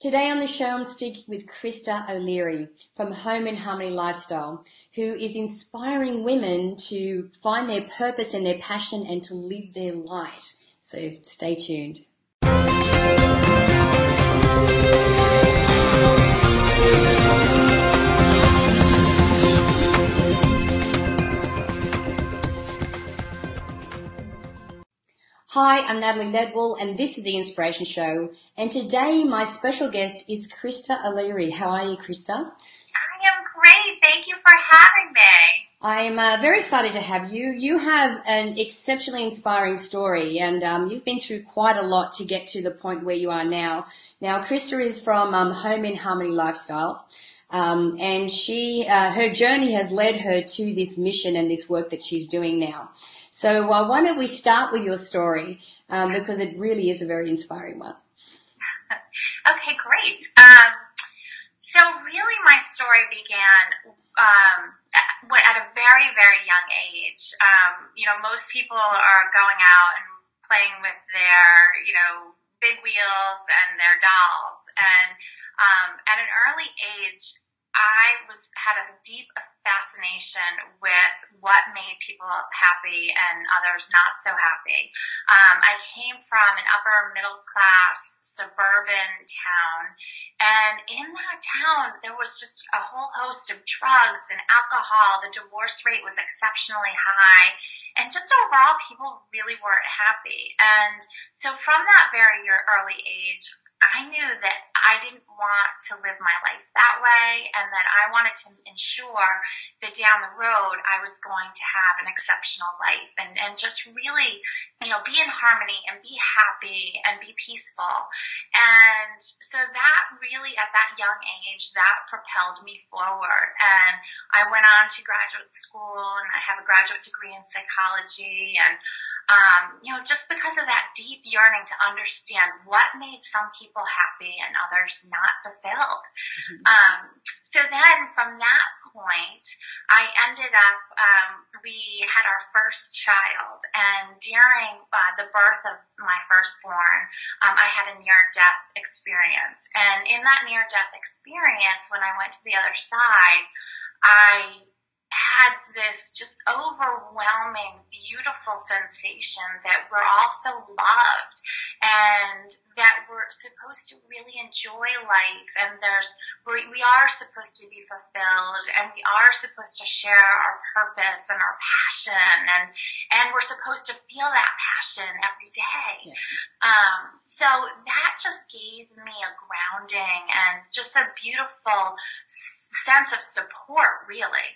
Today on the show, I'm speaking with Christa O'Leary from Home and Harmony Lifestyle, who is inspiring women to find their purpose and their passion and to live their light. So stay tuned. Hi, I'm Natalie Ledwell and this is The Inspiration Show, and today my special guest is Christa O'Leary. How are you, Christa? I am great. Thank you for having me. I'm very excited to have you. You have an exceptionally inspiring story, and you've been through quite a lot to get to the point where you are now. Now, Christa is from Home and Harmony Lifestyle. And she, her journey has led her to this mission and this work that she's doing now. So why don't we start with your story, because it really is a very inspiring one. Okay, great. So really my story began at a very, very young age. Most people are going out and playing with their, big wheels and their dolls, and at an early age, I had a deep fascination with what made people happy and others not so happy. I came from an upper middle class suburban town, and in that town there was just a whole host of drugs and alcohol. The divorce rate was exceptionally high, and just overall people really weren't happy. And so from that very early age, I knew that I didn't want to live my life that way, and that I wanted to ensure that down the road I was going to have an exceptional life and just really, be in harmony and be happy and be peaceful. And so that really, at that young age, that propelled me forward. And I went on to graduate school, and I have a graduate degree in psychology. And, just because of that deep yearning to understand what made some people happy and others not fulfilled. Mm-hmm. So then from that point, I ended up, we had our first child, and during the birth of my firstborn, I had a near-death experience. And in that near-death experience, when I went to the other side, I had this just overwhelming, beautiful sensation that we're all so loved and that we're supposed to really enjoy life, and we are supposed to be fulfilled, and we are supposed to share our purpose and our passion, and we're supposed to feel that passion every day. Yeah. So that just gave me a grounding and just a beautiful sense of support, really.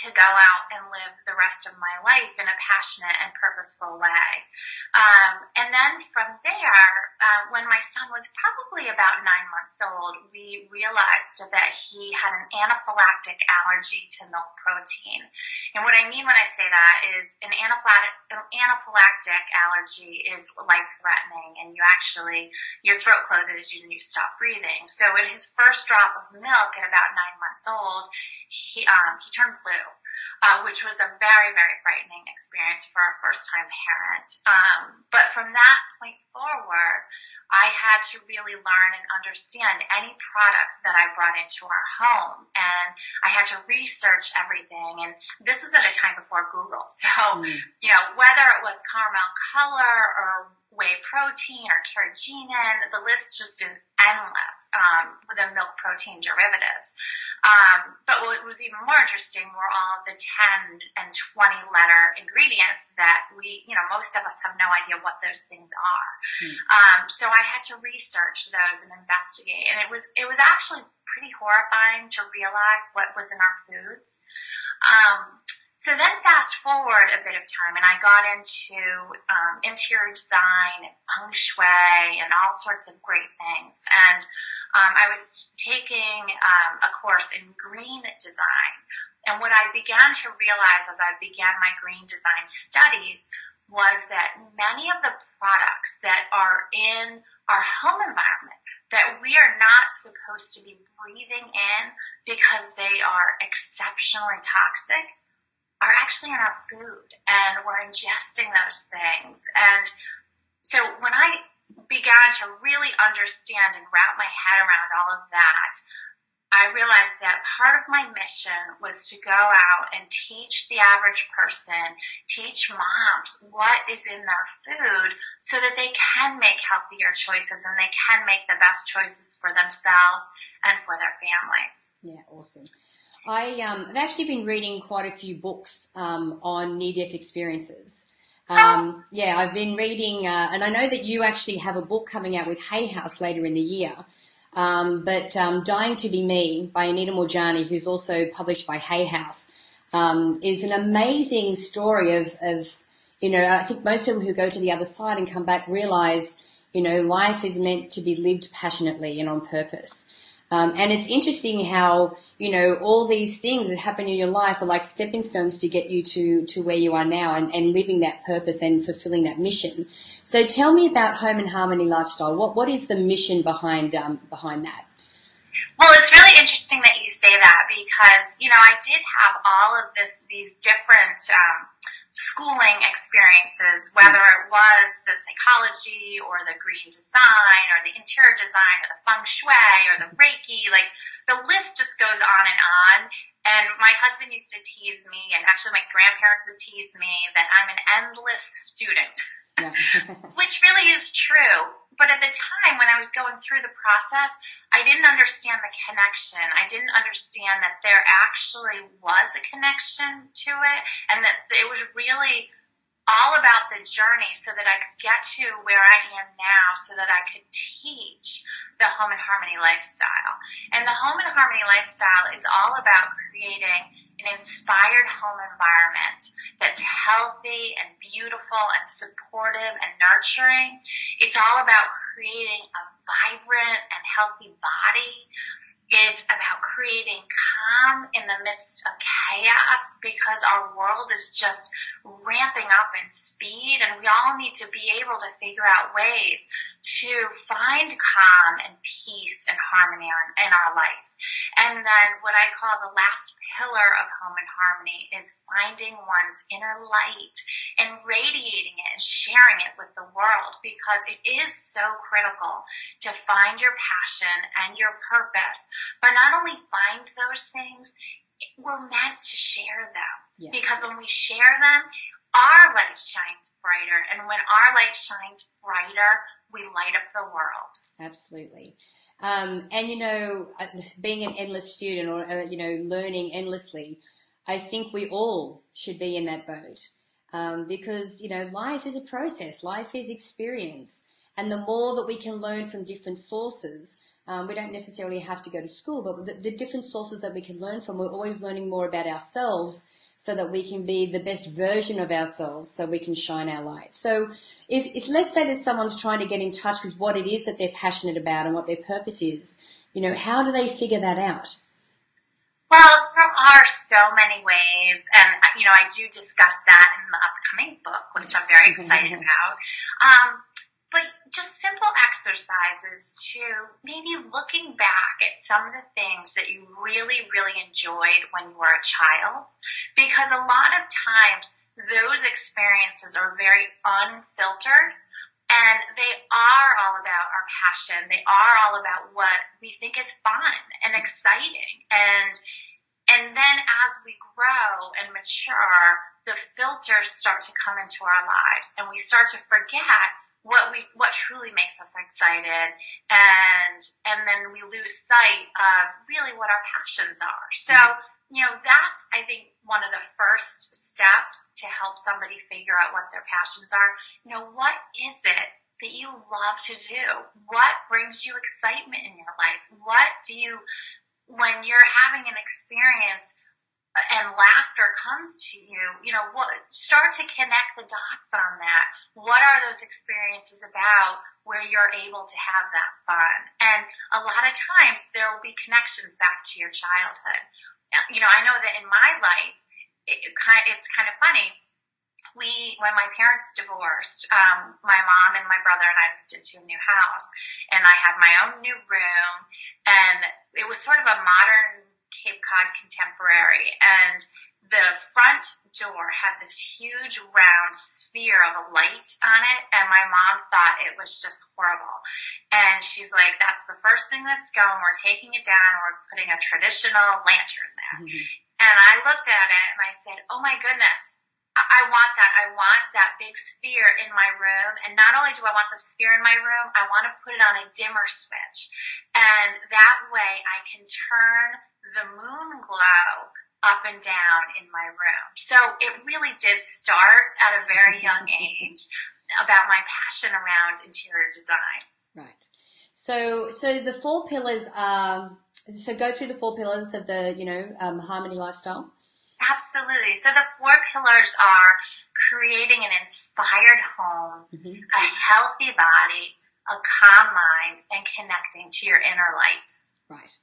To go out and live the rest of my life in a passionate and purposeful way. And then from there, when my son was probably about 9 months old, we realized that he had an anaphylactic allergy to milk protein. And what I mean when I say that is an anaphylactic allergy is life-threatening, and your throat closes and you stop breathing. So in his first drop of milk at about 9 months old, he turned blue, which was a very, very frightening experience for a first-time parent. But from that point forward, I had to really learn and understand any product that I brought into our home. And I had to research everything. And this was at a time before Google. So, whether it was caramel color or whey protein or carrageenan, the list just is endless with the milk protein derivatives. But what was even more interesting were all of the 10 and 20 letter ingredients that we, most of us have no idea what those things are. Mm-hmm. So I had to research those and investigate, and it was actually pretty horrifying to realize what was in our foods. So then fast forward a bit of time, and I got into interior design and feng shui and all sorts of great things. And I was taking a course in green design. And what I began to realize as I began my green design studies was that many of the products that are in our home environment that we are not supposed to be breathing in because they are exceptionally toxic are actually in our food, and we're ingesting those things. And so when I began to really understand and wrap my head around all of that, I realized that part of my mission was to go out and teach the average person, teach moms what is in their food so that they can make healthier choices and they can make the best choices for themselves and for their families. Yeah, awesome. I've actually been reading quite a few books on near-death experiences. I've been reading, and I know that you actually have a book coming out with Hay House later in the year. But Dying to Be Me by Anita Muljani, who's also published by Hay House, is an amazing story of, you know, I think most people who go to the other side and come back realize, you know, life is meant to be lived passionately and on purpose. And it's interesting how, you know, all these things that happen in your life are like stepping stones to get you to where you are now and living that purpose and fulfilling that mission. So tell me about Home and Harmony Lifestyle. What is the mission behind that? Well, it's really interesting that you say that because, you know, I did have all of these different schooling experiences, whether it was the psychology or the green design or the interior design or the feng shui or the Reiki, like the list just goes on. And my husband used to tease me, and actually my grandparents would tease me, that I'm an endless student, which really is true. But at the time when I was going through the process, I didn't understand the connection. I didn't understand that there actually was a connection to it and that it was really all about the journey so that I could get to where I am now so that I could teach the Home and Harmony lifestyle. And the Home and Harmony lifestyle is all about creating an inspired home environment that's healthy and beautiful and supportive and nurturing. It's all about creating a vibrant and healthy body. It's about creating calm in the midst of chaos because our world is just ramping up in speed, and we all need to be able to figure out ways to find calm and peace and harmony in our life. And then what I call the last pillar of Home and Harmony is finding one's inner light and radiating it and sharing it with the world, because it is so critical to find your passion and your purpose. But not only find those things, we're meant to share them. Yeah. Because when we share them, our light shines brighter. And when our light shines brighter, we light up the world. Absolutely. And, you know, being an endless student or, you know, learning endlessly, I think we all should be in that boat. Because, you know, life is a process. Life is experience. And the more that we can learn from different sources, we don't necessarily have to go to school, but the different sources that we can learn from, we're always learning more about ourselves so that we can be the best version of ourselves so we can shine our light. So if let's say that someone's trying to get in touch with what it is that they're passionate about and what their purpose is, you know, how do they figure that out? Well, there are so many ways, and, you know, I do discuss that in the upcoming book, which I'm very excited about. But just simple exercises to maybe looking back at some of the things that you really, really enjoyed when you were a child. Because a lot of times those experiences are very unfiltered, and they are all about our passion. They are all about what we think is fun and exciting. And then as we grow and mature, the filters start to come into our lives, and we start to forget what truly makes us excited, and then we lose sight of really what our passions are. So, you know, that's, I think, one of the first steps to help somebody figure out what their passions are. You know, what is it that you love to do? What brings you excitement in your life? What do you, when you're having an experience and laughter comes to you, you know, start to connect the dots on that. What are those experiences about where you're able to have that fun? And a lot of times there will be connections back to your childhood. You know, I know that in my life, it's kind of funny. When my parents divorced, my mom and my brother and I moved into a new house, and I had my own new room, and it was sort of a modern Cape Cod contemporary, and the front door had this huge round sphere of light on it, and my mom thought it was just horrible. And she's like, that's the first thing that's going. We're taking it down, and we're putting a traditional lantern there. Mm-hmm. And I looked at it, and I said, oh, my goodness. I want that. I want that big sphere in my room. And not only do I want the sphere in my room, I want to put it on a dimmer switch. And that way I can turn the moon glow up and down in my room. So it really did start at a very young age about my passion around interior design. Right. So the four pillars are, so go through the four pillars of the, Harmony Lifestyle. Absolutely. So the four pillars are creating an inspired home, mm-hmm. a healthy body, a calm mind, and connecting to your inner light. Right.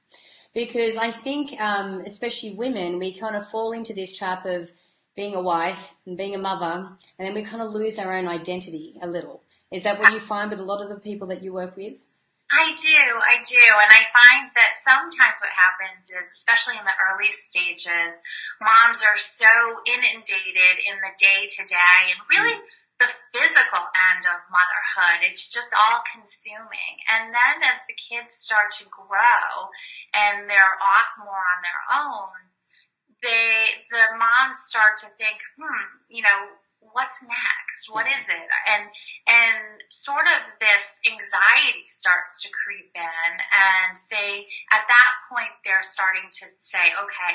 Because I think, especially women, we kind of fall into this trap of being a wife and being a mother, and then we kind of lose our own identity a little. Is that what you find with a lot of the people that you work with? I do, and I find that sometimes what happens is, especially in the early stages, moms are so inundated in the day-to-day and really the physical end of motherhood. It's just all-consuming. And then as the kids start to grow and they're off more on their own, the moms start to think, what's next? What is it? And sort of this anxiety starts to creep in, and they're starting to say, okay,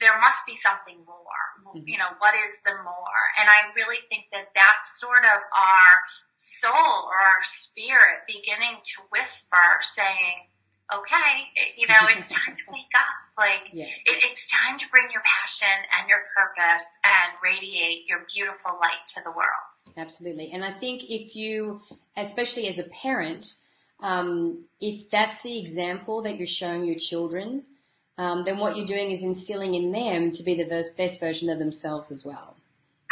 there must be something more, mm-hmm. What is the more? And I really think that that's sort of our soul or our spirit beginning to whisper saying, okay, it's time to wake up. It's time to bring your passion and your purpose and radiate your beautiful light to the world. Absolutely. And I think if you, especially as a parent, if that's the example that you're showing your children, then what you're doing is instilling in them to be the best version of themselves as well.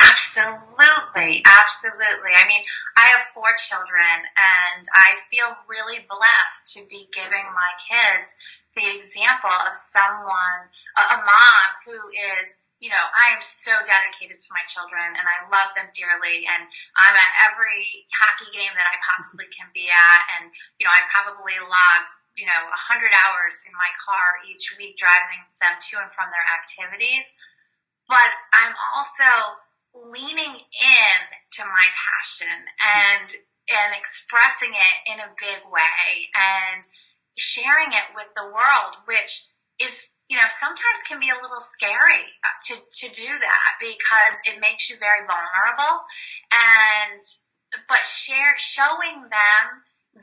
Absolutely, absolutely. I mean, I have four children, and I feel really blessed to be giving my kids the example of someone, a mom who is, I am so dedicated to my children, and I love them dearly, and I'm at every hockey game that I possibly can be at, and, I probably log 100 hours in my car each week driving them to and from their activities, but I'm also leaning in to my passion and expressing it in a big way and sharing it with the world, which is, sometimes can be a little scary to do that because it makes you very vulnerable. But showing them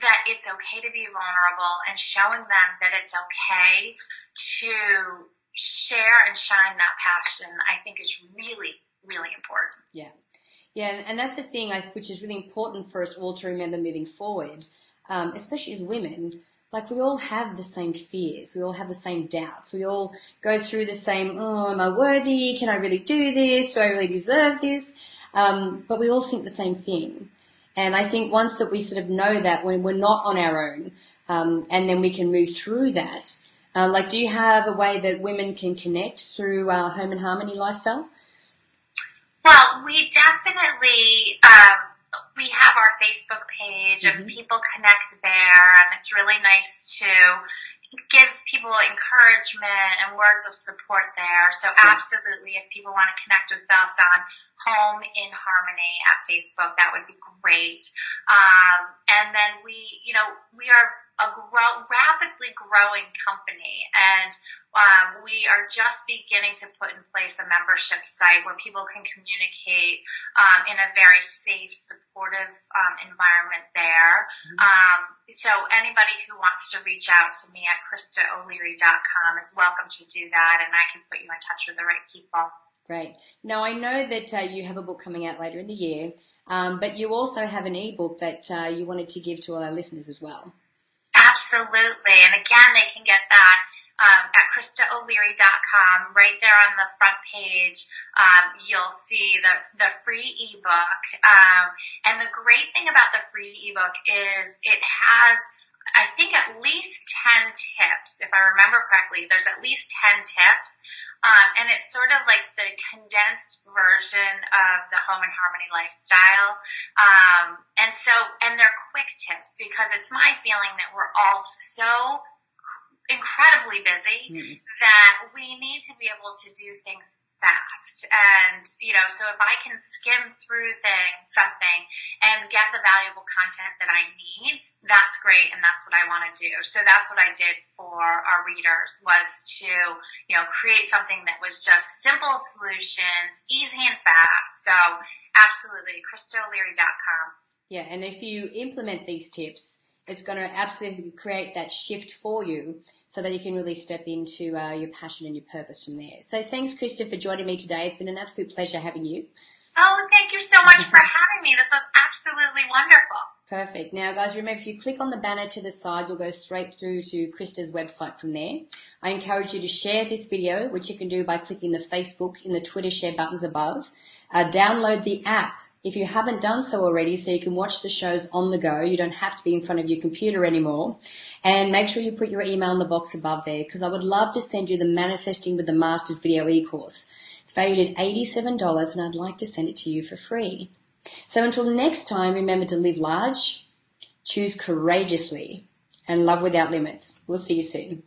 that it's okay to be vulnerable and showing them that it's okay to share and shine that passion, I think is really important. Yeah. And that's the thing, which is really important for us all to remember moving forward, especially as women. Like, we all have the same fears. We all have the same doubts. We all go through the same, am I worthy? Can I really do this? Do I really deserve this? But we all think the same thing. And I think once that we sort of know that when we're not on our own, and then we can move through that, do you have a way that women can connect through our Home and Harmony Lifestyle? Well, we definitely, we have our Facebook page and people connect there, and it's really nice to give people encouragement and words of support there. So absolutely, if people want to connect with us on Home in Harmony at Facebook, that would be great. And then we are a rapidly growing company, and we are just beginning to put in place a membership site where people can communicate in a very safe, supportive environment there. So anybody who wants to reach out to me at christaoleary.com is welcome to do that, and I can put you in touch with the right people. Great. Now, I know that you have a book coming out later in the year, but you also have an ebook that you wanted to give to all our listeners as well. Absolutely. And again, they can get that at christaoleary.com. Right there on the front page, you'll see the free ebook. And the great thing about the free ebook is it has, I think, at least 10 tips. If I remember correctly, there's at least 10 tips. And it's sort of like the condensed version of the Home and Harmony Lifestyle. And they're quick tips, because it's my feeling that we're all so incredibly busy that we need to be able to do things fast. And, you know, so if I can skim through something and get the valuable content that I need, that's great. And that's what I want to do. So that's what I did for our readers, was to, you know, create something that was just simple solutions, easy and fast. So absolutely, ChristaO'Leary.com. Yeah. And if you implement these tips, it's going to absolutely create that shift for you, so that you can really step into your passion and your purpose from there. So thanks, Christa, for joining me today. It's been an absolute pleasure having you. Oh, thank you so much for having me. This was absolutely wonderful. Perfect. Now, guys, remember, if you click on the banner to the side, you'll go straight through to Christa's website from there. I encourage you to share this video, which you can do by clicking the Facebook and the Twitter share buttons above. Download the app if you haven't done so already, so you can watch the shows on the go. You don't have to be in front of your computer anymore. And make sure you put your email in the box above there, because I would love to send you the Manifesting with the Masters video e-course. It's valued at $87, and I'd like to send it to you for free. So until next time, remember to live large, choose courageously, and love without limits. We'll see you soon.